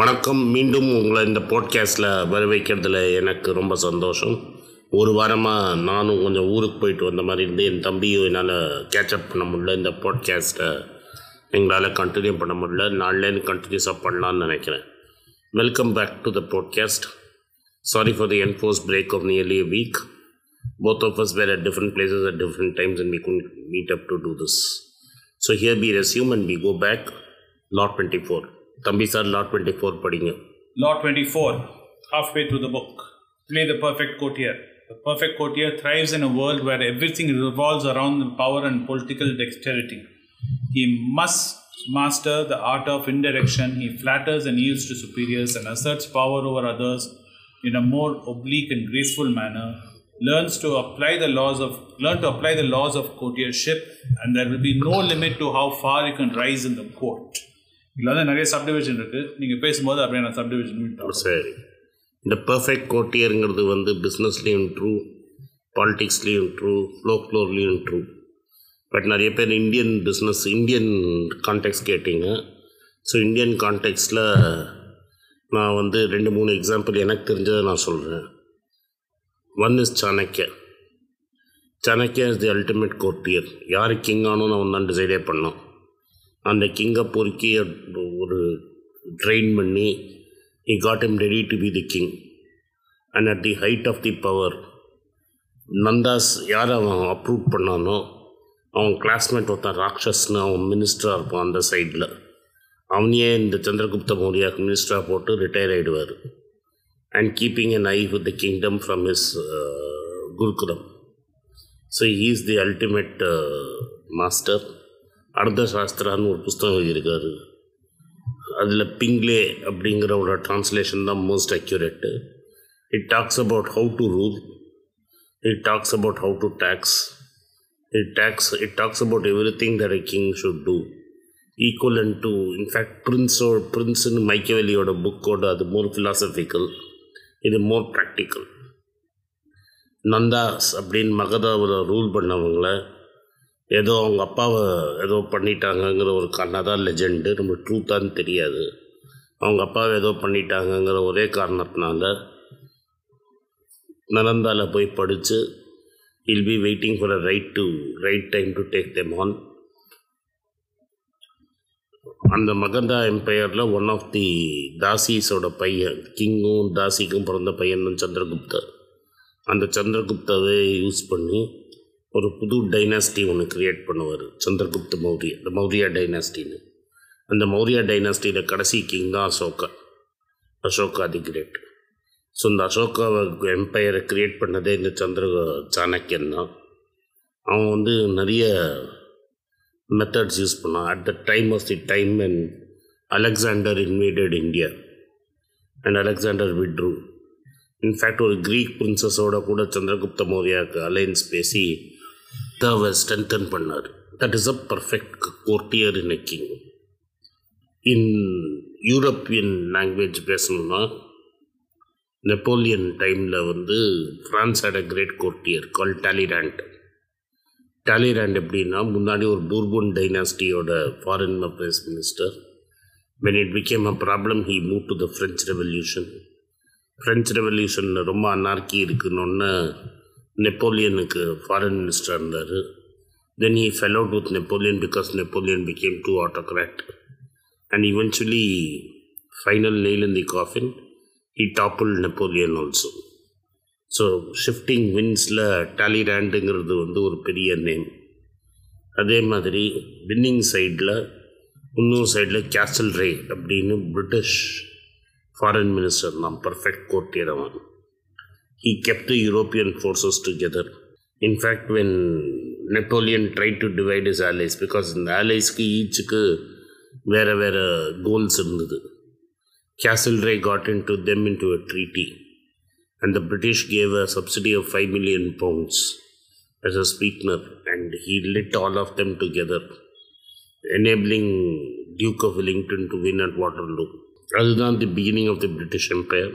வணக்கம். மீண்டும் உங்களை இந்த பாட்காஸ்டில் வரவேற்கிறதுல எனக்கு ரொம்ப சந்தோஷம். ஒரு வாரமாக நானும் கொஞ்சம் ஊருக்கு போயிட்டு வந்த மாதிரி இருந்து என் தம்பியும் என்னால் கேட்சப் பண்ண முடியல. இந்த பாட்காஸ்ட்டை எங்களால் கண்டினியூ பண்ண முடியல. நான்லேருந்து கண்டினியூஸாக பண்ணலான்னு நினைக்கிறேன். Welcome back to the podcast. Sorry for the enforce break of nearly a week. Both of us were at different places at different times and we couldn't meet up to do this. So here we resume and we go back. Law 24. தம்பி sir, Law 24 படிங்க. Law 24, halfway through the book. Play the perfect courtier. The perfect courtier thrives in a world where everything revolves around power and political dexterity. He must master the art of indirection. He flatters and yields to superiors and asserts power over others in a more oblique and graceful manner. Learn to apply the laws of courtiership, and there will be no limit to how far you can rise in the court. இல்லாத நிறைய subdivision இருக்குது. நீங்கள் பேசும்போது அப்படியே நான் subdivision. சரி, இந்த perfect கோட்டியருங்கிறது வந்து பிஸ்னஸ்லேயும் ட்ரூ, பாலிடிக்ஸ்லேயும் ட்ரூ, ஃப்ளோர்லேயும் ட்ரூ. பட் நிறைய பேர் இந்தியன் பிஸ்னஸ், இந்தியன் கான்டெக்ட்ஸ் கேட்டிங்க. ஸோ இந்தியன் கான்டெக்ட்ஸில் நான் வந்து 2-3 எக்ஸாம்பிள் எனக்கு தெரிஞ்சதை நான் சொல்கிறேன். One is Chanakya. Chanakya is the ultimate courtier. யார் கிங் ஆனோன்னு அவன் தான் டிசைடே பண்ணான். அந்த கிங்கை பொறுக்கி ஒரு ட்ரெயின் பண்ணி he got him ready to be the king. And at the height of the power, Nandhas யார் அவன் அப்ரூவ் பண்ணானோ அவன் கிளாஸ்மேட் ஒருத்தன் ராட்சஸ்னு அவன் மினிஸ்டராக இருப்பான். அந்த சைடில் அவனையே இந்த சந்திரகுப்த மௌரியாவுக்கு மினிஸ்டராக போட்டு ரிட்டையர் ஆகிடுவார். And keeping an eye with the kingdom from his Gurukulam. So he is the ultimate master. அர்த்தசாஸ்திரான்னு ஒரு புஸ்தகம் எழுதியிருக்காரு. அதில் பிங்லே அப்படிங்கிற ஒரு ட்ரான்ஸ்லேஷன் தான் most accurate. It talks about how to rule, it talks about how to tax, it talks about everything that a king should do. Equal and to in fact பிரின்ஸ்னு மைக்கியவெல்லியோட புக்கோட அது மோர் ஃபிலாசபிக்கல், இது மோர் ப்ராக்டிக்கல். நந்தாஸ் அப்படின்னு மகதாவில் rule பண்ணவங்கள ஏதோ அவங்க அப்பாவை ஏதோ பண்ணிட்டாங்கங்கிற ஒரு காரணத்தான் லெஜெண்டு. நம்மளுக்கு ட்ரூத்தான்னு தெரியாது. அவங்க அப்பாவை ஏதோ பண்ணிட்டாங்கங்கிற ஒரே காரணத்தினால நலந்தாவில் போய் படித்து இல் be waiting for a right time to take them on. அந்த மகந்தா எம்பையரில் ஒன் ஆஃப் தி தாசிஸோட பையன், கிங்கும் தாசிக்கும் பிறந்த பையன் தான் சந்திரகுப்தர். அந்த சந்திரகுப்தாவே யூஸ் பண்ணி ஒரு புது டைனாஸ்டி ஒன்று கிரியேட் பண்ணுவார், சந்திரகுப்த மௌரியா, இந்த மௌரியா டைனாஸ்டின்னு. அந்த மௌரியா டைனாஸ்டியில் கடைசி கிங் தான் அசோகா தி கிரேட். ஸோ இந்த அசோகா எம்பையரை கிரியேட் பண்ணதே இந்த சாணக்கியன் தான். அவன் வந்து நிறைய மெத்தட்ஸ் யூஸ் பண்ணான். At the time of the time and Alexander invaded India and Alexander withdrew. In fact ஒரு க்ரீக் பிரின்சஸோட கூட சந்திரகுப்த மௌரியாவுக்கு அலைன்ஸ் பேசி தவை ஸ்ட்ரென்தன் பண்ணார். That is a perfect courtier in a king. In European language பேசணும்னா நெப்போலியன் டைமில் வந்து France had a great courtier call Talleyrand. Talleyrand எப்படின்னா முன்னாடி ஒரு பூர்பன் டைனாஸ்டியோட foreign affairs minister. when it became a problem, he moved to the French Revolution. French ரெவல்யூஷனில் ரொம்ப anarchy இருக்குன்னு நெப்போலியனுக்கு ஃபாரின் மினிஸ்டராக இருந்தார். Then he fell out with Napoleon because Napoleon became too autocrat. And eventually final nail in the coffin, he topple Napoleon also. So shifting வின்ஸில் டாலிராண்டுங்கிறது வந்து ஒரு பெரிய நேம். அதே மாதிரி வின்னிங் சைடில், இன்னொரு சைடில் கேஸ்டல் ரே அப்படின்னு பிரிட்டிஷ் ஃபாரின் மினிஸ்டர் தான் பர்ஃபெக்ட் கோர்ட்டியர். அவன் he kept the European forces together. In fact when Napoleon try to divide is allies, because இந்த ஆலைஸ்க்கு ஈச்சுக்கு வேறு வேறு கோல்ஸ் இருந்தது. Castlereagh got into them into a treaty and the British gave a subsidy of £5 million as a sweetener, and he lit all of them together, enabling Duke of Wellington to win at Waterloo. அதுதான் the beginning of the British empire.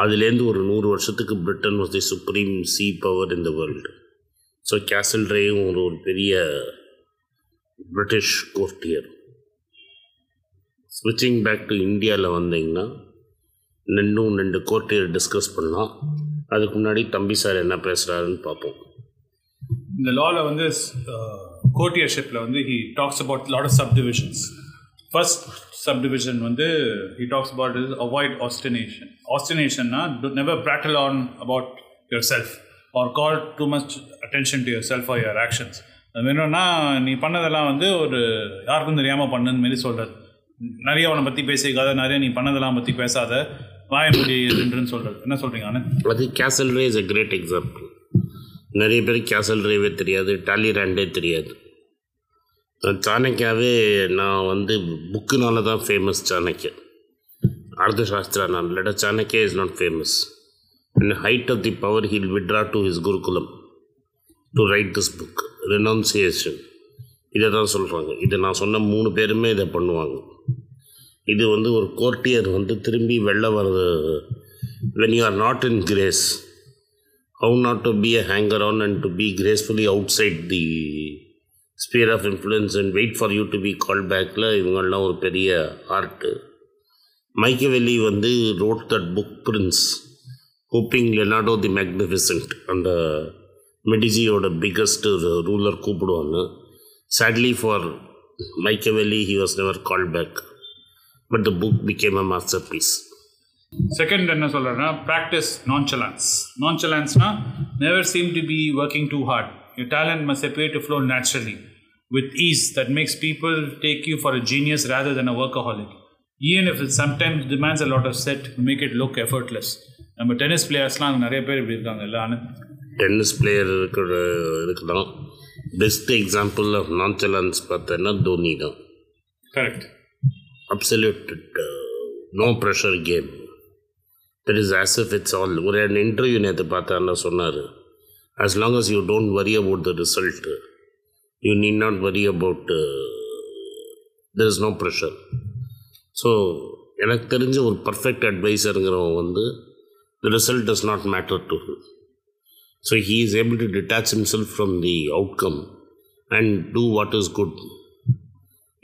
அதுலேருந்து ஒரு 100 வருஷத்துக்கு Britain was the supreme sea power in the world. So கேஸ்டல்ரேயும் ஒரு பெரிய British courtier. ஸ்விட்சிங் back to இந்தியாவில் வந்தீங்கன்னா ரெண்டு கோர்ட்டியர் டிஸ்கஸ் பண்ணலாம். அதுக்கு முன்னாடி தம்பி சார் என்ன பேசுகிறாருன்னு பார்ப்போம். இந்த லாவில் வந்து கோர்ட்டியர்ஷிப்பில் வந்து he talks about lot of subdivisions. First subdivision வந்து he talks about is avoid ostentation. ஆஸ்டினேஷன்னா never prattle on about yourself or call too much attention to yourself or your actions. அது வேணும்னா நீ பண்ணதெல்லாம் வந்து ஒரு யாருக்கும் தெரியாமல் பண்ணுன்னு மாரி சொல்கிறது. நிறைய அவனை பற்றி பேசிக்காத, நிறைய நீ பண்ணதெல்லாம் பற்றி பேசாத, வாயமொழி இருக்குன்னு சொல்கிறது. என்ன சொல்கிறீங்க அண்ணா? அது Castlereagh is a great example. நிறைய பேர் கேசல்ரேவே தெரியாது, டாலிராண்டே தெரியாது. சாணக்கியாவே நான் வந்து புக்குனால தான் ஃபேமஸ் சாணக்கியா, அர்த்தசாஸ்திரா நான் இல்லைடா. Chanakya is not famous. And height of the power he'll withdraw to his gurukulam to write this book renunciation. இதை தான் சொல்கிறாங்க. இதை நான் சொன்ன 3 பேருமே இதை பண்ணுவாங்க. இது வந்து ஒரு கோர்ட்டியர் வந்து திரும்பி வெளில வர்றது. When you are not in grace, how not to be a hanger on and to be gracefully outside the sphere of influence and wait for you to be called back la ivangala or periya art. Machiavelli vandu wrote that book Prince hoping Leonardo the Magnificent and the Medici oda biggest ruler koopiduvanga. Sadly for Machiavelli he was never called back, but the book became a masterpiece. Second என்ன சொல்கிறேன்னா practice nonchalance. நான்சலான்ஸ்னால் never seem to be working too hard. Your talent must appear to flow naturally with ease that makes people take you for a genius rather than a workaholic. Even if it sometimes demands a lot of sweat make it look effortless. நம்ம tennis பிளேயர்ஸ்லாம் நிறைய பேர் இப்படி இருக்காங்க இல்லை? ஆனால் tennis player இருக்கலாம். Best example of nonchalance பார்த்தோன்னா தோனி தான். Correct. Absolute no pressure game. That is as if it's all. ஒரு இன்டர்வியூ நேற்று பார்த்தாருன்னா சொன்னார், as long as you don't worry about the result, you need not worry about there is no pressure. So எனக்கு தெரிஞ்ச ஒரு perfect அட்வைசருங்கிறவன் வந்து the result does not matter to him. So he is able to detach himself from the outcome and do what is good.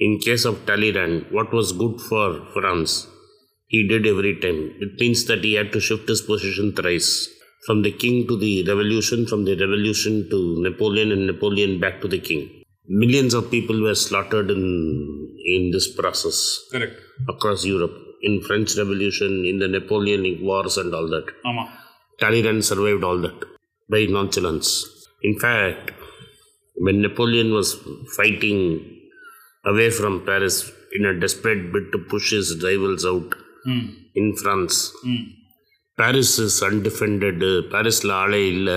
In case of Talleyrand, what was good for France? He did every time. It means that he had to shift his position thrice, from the king to the revolution, from the revolution to Napoleon, and Napoleon back to the king. Millions of people were slaughtered in this process. Correct. Across Europe, in French Revolution, in the Napoleonic Wars and all that. Ama. Talleyrand survived all that by nonchalance. In fact, when Napoleon was fighting away from Paris in a desperate bid to push his rivals out, in France, Paris is undefended. Parisல ஆளே இல்லை,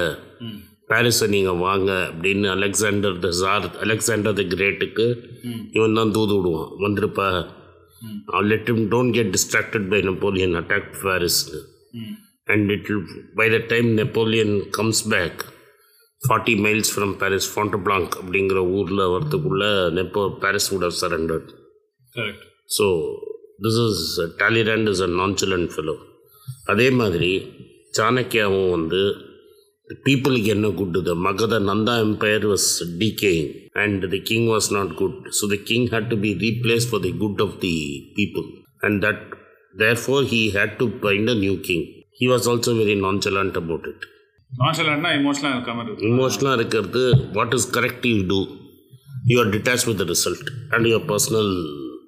பாரிஸை நீங்கள் வாங்க அப்படின்னு Alexander the tsar, Alexander the கிரேட்டுக்கு இவன் தான் தூது விடுவான், வந்திருப்பா, let him don't get distracted by Napoleon, attack Paris. And it by the time Napoleon comes back 40 miles from Paris, Fontainebleau அப்படிங்கிற ஊரில் வரத்துக்குள்ளே Paris would have surrendered. Correct. So this is Talleyrand is a nonchalant fellow. அதே மாதிரி சாணக்கியாவும் வந்து பீப்புளுக்கு என்ன good, the Magadha Nanda empire was decaying and the king was not good. So the king had to be replace for the good of the people and that therefore he had to find a new king. He was also very nonchalant about it. நான்சலான்ட்னா இமோஷனலாக இருக்க மாதிரி. இமோஷனலாக இருக்கிறது. What is correct you do, you are detach with the result and your personal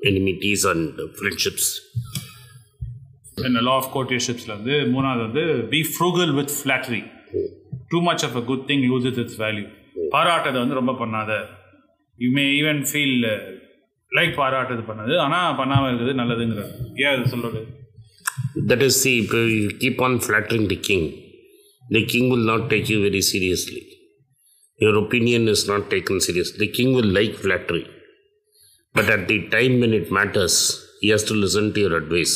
enmities and friendships. இந்த law of கோர்ட்டியர்ஷிப்ஸில் வந்து 3வது வந்து be frugal with flattery. Too much of a good thing loses its value. பாராட்டதை வந்து ரொம்ப பண்ணாத. You may even feel like பாராட்டது பண்ணது, ஆனால் பண்ணாமல் இருக்கிறது நல்லதுங்கிறது. ஏன் அது சொல்கிறது? தட் இஸ் சி இப்போ you keep on flattering the king, the king will not take you very seriously. Your opinion is not taken serious. The king will like flattery. But at the time when it matters, he has to listen to your advice.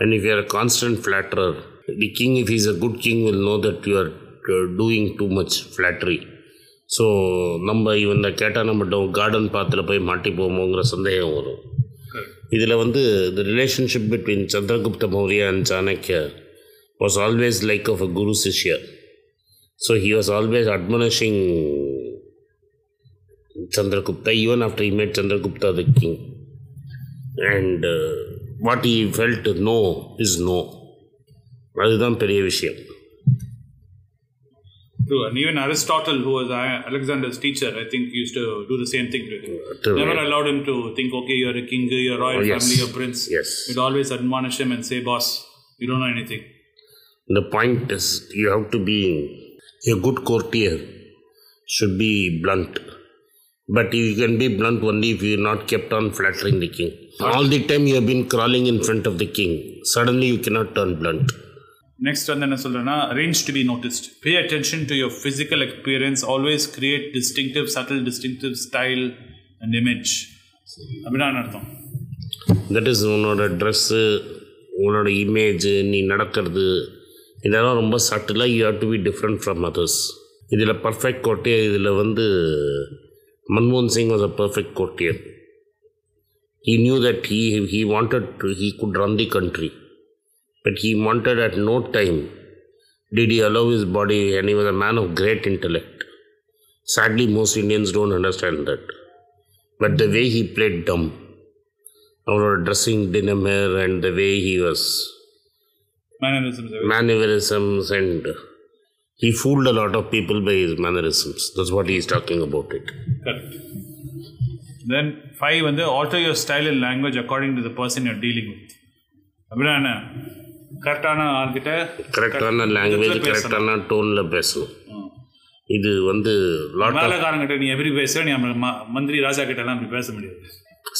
And if you are a constant flatterer, the king, if he is a good king, will know that you are doing too much flattery. So, நம்ம இவனை கேட்டால் நம்ம garden பாத்தில் போய் மாட்டிப்போமோங்கிற சந்தேகம் வரும். இதில் வந்து the relationship between Chandragupta Maurya and Chanakya was always like of a guru-sishya. So, he was always admonishing Chandragupta even after he made Chandragupta the king. and what he felt no is no. அதுதான் பெரிய விஷயம். True, and even Aristotle, who was Alexander's teacher, I think used to do the same thing to him. Never allowed him to think, okay, you're a king, you're a royal family, you're a prince. Yes. He'd always admonish him and say, boss, you don't know anything. The point is, you have to be a good courtier, should be blunt. But you can be blunt only if you're not kept on flattering the king. All the time you have been crawling in front of the king. Suddenly you cannot turn blunt. Next வந்து என்ன சொல்றேன்னா, arrange to be noticed. Pay attention to your physical appearance. Always create distinctive, subtle, distinctive style and image. அப்படின்னா அர்த்தம். That is உன்னோட dress, உன்னோட image, நீ நடக்கிறது, இதெல்லாம் ரொம்ப சட்டிலாக you have to be different from others. இதில் பர்ஃபெக்ட் கோர்ட்டியர், இதில் வந்து மன்மோகன் Singh was a perfect courtier. He knew that he wanted to, he could run the country. But he wanted at no time did he allow his body, and he was a man of great intellect. Sadly, most Indians don't understand that. But the way he played dumb, our dressing denim hair and the way he was, mannerisms, and he fooled a lot of people by his mannerisms. That's what he is talking about it. Correct. Then 5 and alter your style and language according to the person you are dealing with. அப்படின்னா என்ன? கரெக்டான ஆள்கிட்ட கரெக்டான language கரெக்டான டோனில் பேசணும். இது வந்து வேலைக்காரங்கிட்ட நீ எப்படி பேசுகிற, நீ நம்ம மந்திரி ராஜா கிட்டலாம் அப்படி பேச முடியாது.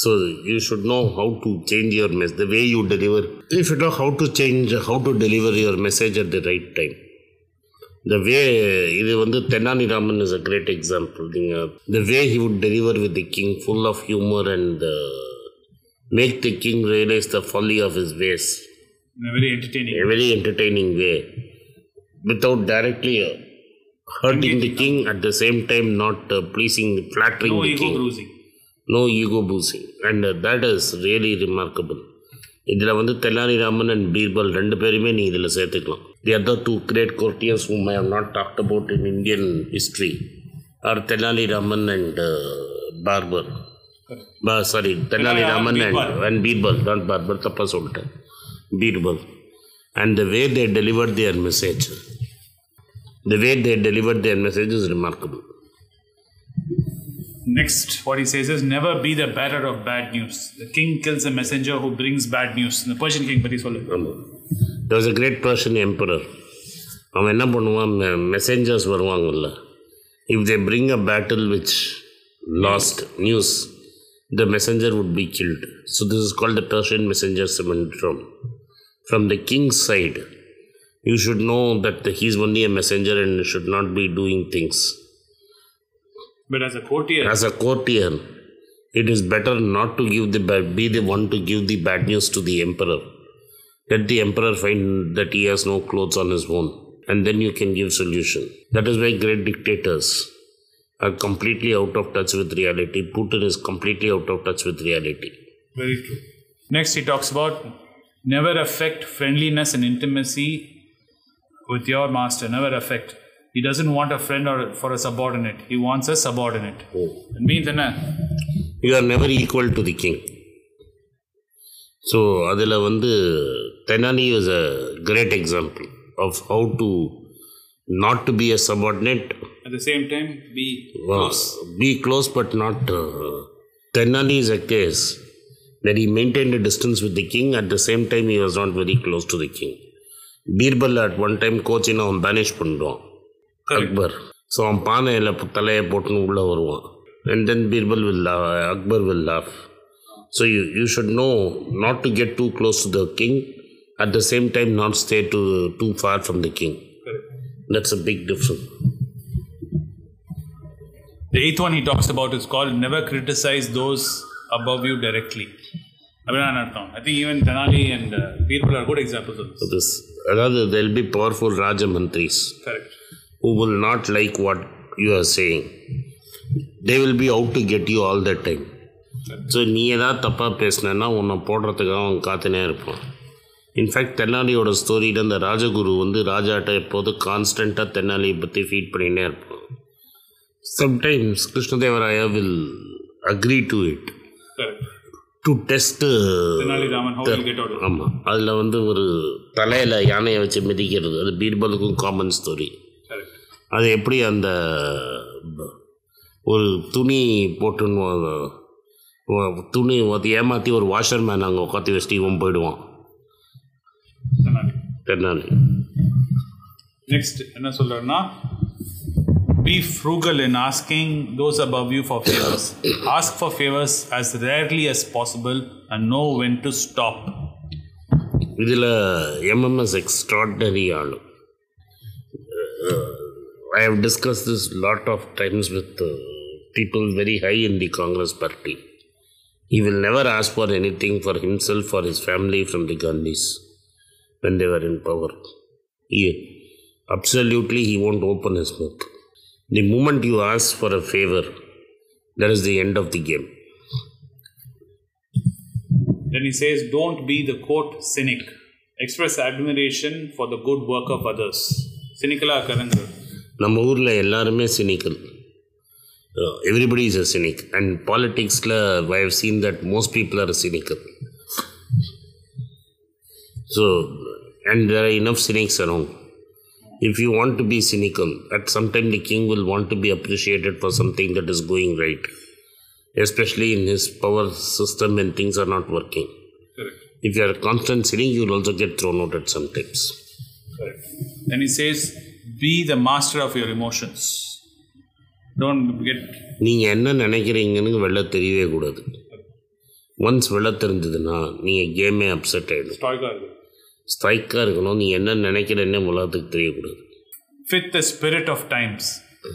So you should know how to change your message, the way you deliver. You should know how to change, how to deliver your message at the right time, the way. இது வந்து Tenali Raman is a great example. நீங்கள் the way he would deliver with the king, full of humour and make the king realize the folly of his ways in a very entertaining way, without directly hurting the king, at the same time not pleasing, flattering the king. No ego bruising. And that is really remarkable. Idhila Tenali Raman and Birbal rendu perume nee idhila seethukalam. The other two great courtiers whom I have not talked about in Indian history are Tenali Raman and Birbal. Tenali Raman and Birbal, not Birbal, தப்பா சொல்லிட்டேன், Birbal. And the way they delivered their message, is remarkable. Next, what he says is, never be the bearer of bad news. The king kills a messenger who brings bad news. The Persian king பற்றி சொல்லுங்க. There was a great Persian emperor. அவன் என்ன பண்ணுவான், messengers வருவாங்கல்ல, if they bring a battle which lost news, the messenger would be killed. So this is called the Persian messenger syndrome. From the king's side, you should know that he is only a messenger and should not be doing things. But as a courtier, it is better not to be the one to give the bad news to the emperor. Let the emperor find that he has no clothes on his own, and then you can give solution. That is why great dictators are completely out of touch with reality. Putin is completely out of touch with reality. Very true. Next he talks about, never affect friendliness and intimacy with your master. Never affect. He doesn't want a friend or for a subordinate. He wants a subordinate. It means you are never equal to the king. So adhila Tenali is a great example of how to not to be a subordinate. At the same time, be close. Be close, but not... Tenali is a case that he maintained a distance with the king. At the same time, he was not very close to the king. Birbal at one time, coaching him, banished Akbar. So, he will and then Birbal will laugh, Akbar will laugh. So, you should know not to get too close to the king. At the same time, not stay too far from the king. That's a big difference. The 8th one he talks about is called, never criticize those above you directly. I think even Tenali and Birbal are good examples of this. Rather, there will be powerful Raja Mantris. Correct. Who will not like what you are saying. They will be out to get you all the time. Correct. So, in fact, Tenaliyoda story, the Rajaguru Raja constant Tenali patti feed panniney irpaan. Sometimes Krishna Deva Raya will agree to it. Correct. To test ஆமாம், அதில் வந்து ஒரு தலையில் யானையை வச்சு மிதிக்கிறது, அது பீர்பலுக்கும் common story. அது எப்படி அந்த ஒரு துணி போட்டுன்னு துணி ஏமாற்றி ஒரு வாஷர்மேன் அங்கே உட்காத்தி வச்சுட்டு இவன் போயிடுவான். தெனாலி. நெக்ஸ்ட் என்ன சொல்கிறேன்னா, be frugal in asking those above you for favors. Ask for favors as rarely as possible and know when to stop. Idila MMS extraordinary alu. I have discussed this lot of times with people very high in the Congress party. He will never ask for anything for himself or his family from the Gandhis when they were in power. He absolutely he won't open his mouth. The moment you ask for a favor, that is the end of the game. Then he says, don't be the quote cynic. Express admiration for the good work of others. Cynical ah karanga. நம்ம ஊரில் எல்லாருமே cynical. Everybody is a cynic. And politics la I have seen that most people are cynical. So, and there are enough cynics around. If you want to be cynical, at some time the king will want to be appreciated for something that is going right, especially in his power system when things are not working. Correct. If you are a constant cynic, you will also get thrown out at some times. Correct. Then he says, be the master of your emotions. Don't get... நீங்கள் என்ன நினைக்கிறீங்கன்னு வெளில தெரியவே கூடாது. Once வெளில தெரிஞ்சதுன்னா நீங்கள் கேமே அப்செட் ஆகிடும். ஸ்டாய்க்காக இருக்கும். ஸ்ட்ரைக்காக இருக்கணும். நீ என்ன நினைக்கிறேன்னு உலகத்துக்கு தெரியக்கூடாது. Fit the spirit of times.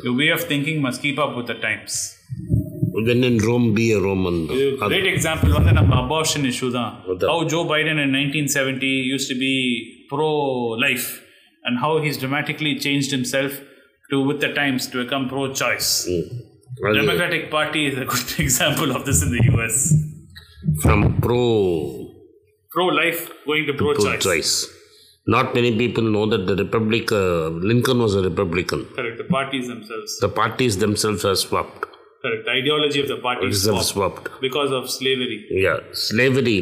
Your way of thinking must keep up with the times. When in Rome, be a Roman. A great example வந்து நம்ம abortion issue தான். How Joe Biden in 1970 used to be pro-life and how he's dramatically changed himself to with the times to become pro-choice. The Democratic Party is a good example of this in the US. From pro-life going to pro-choice. Not many people know that the Republic, Lincoln was a Republican. Correct, the parties themselves. The parties themselves are swapped. Correct, the ideology of the parties swapped. Because of slavery. Yeah, slavery,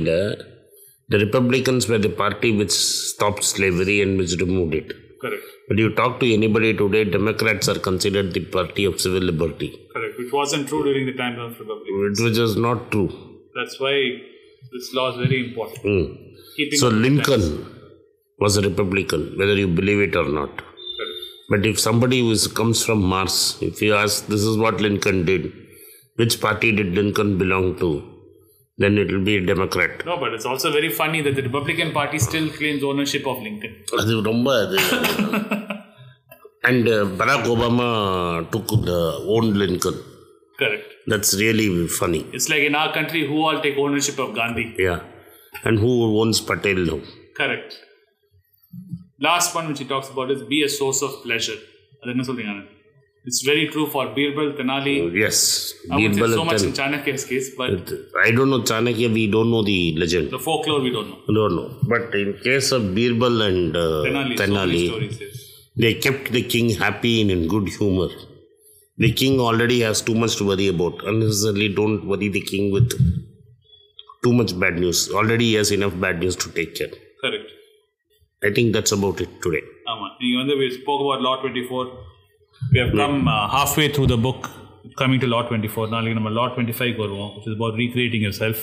the Republicans were the party which stopped slavery and which removed it. Correct. But you talk to anybody today, Democrats are considered the party of civil liberty. Correct, which wasn't true during the time of Republicans. Which is not true. That's why... this law is very important. So Lincoln was a Republican, whether you believe it or not. Correct. But if somebody who comes from Mars, if you ask, this is what Lincoln did, which party did Lincoln belong to, then it will be a Democrat. No, but it's also very funny that the Republican Party still claims ownership of Lincoln. And Barack Obama took the own Lincoln. Correct. That's really funny. It's like in our country, who all take ownership of Gandhi? Yeah. And who owns Patel now? Correct. Last one which he talks about is be a source of pleasure. It's very true for Birbal, Tenali. Yes. I would say so much in Chanakya's case, but... I don't know Chanakya, we don't know the legend. The folklore we don't know. Don't know. But in case of Birbal and Tenali, so they kept the king happy and in good humor. The king already has too much to worry about. Unnecessarily don't worry the king with too much bad news. Already he has enough bad news to take care. Correct. I think that's about it today. We spoke about Law 24. We have come halfway through the book, coming to Law 24. Now we are going to Law 25, which is about recreating yourself.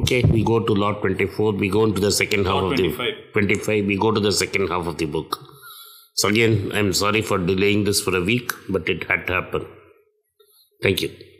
Okay, we go to Law 24. We go into the second half of the book. 25. We go to the second half of the book. So again, I'm sorry for delaying this for a week, but it had to happen. Thank you.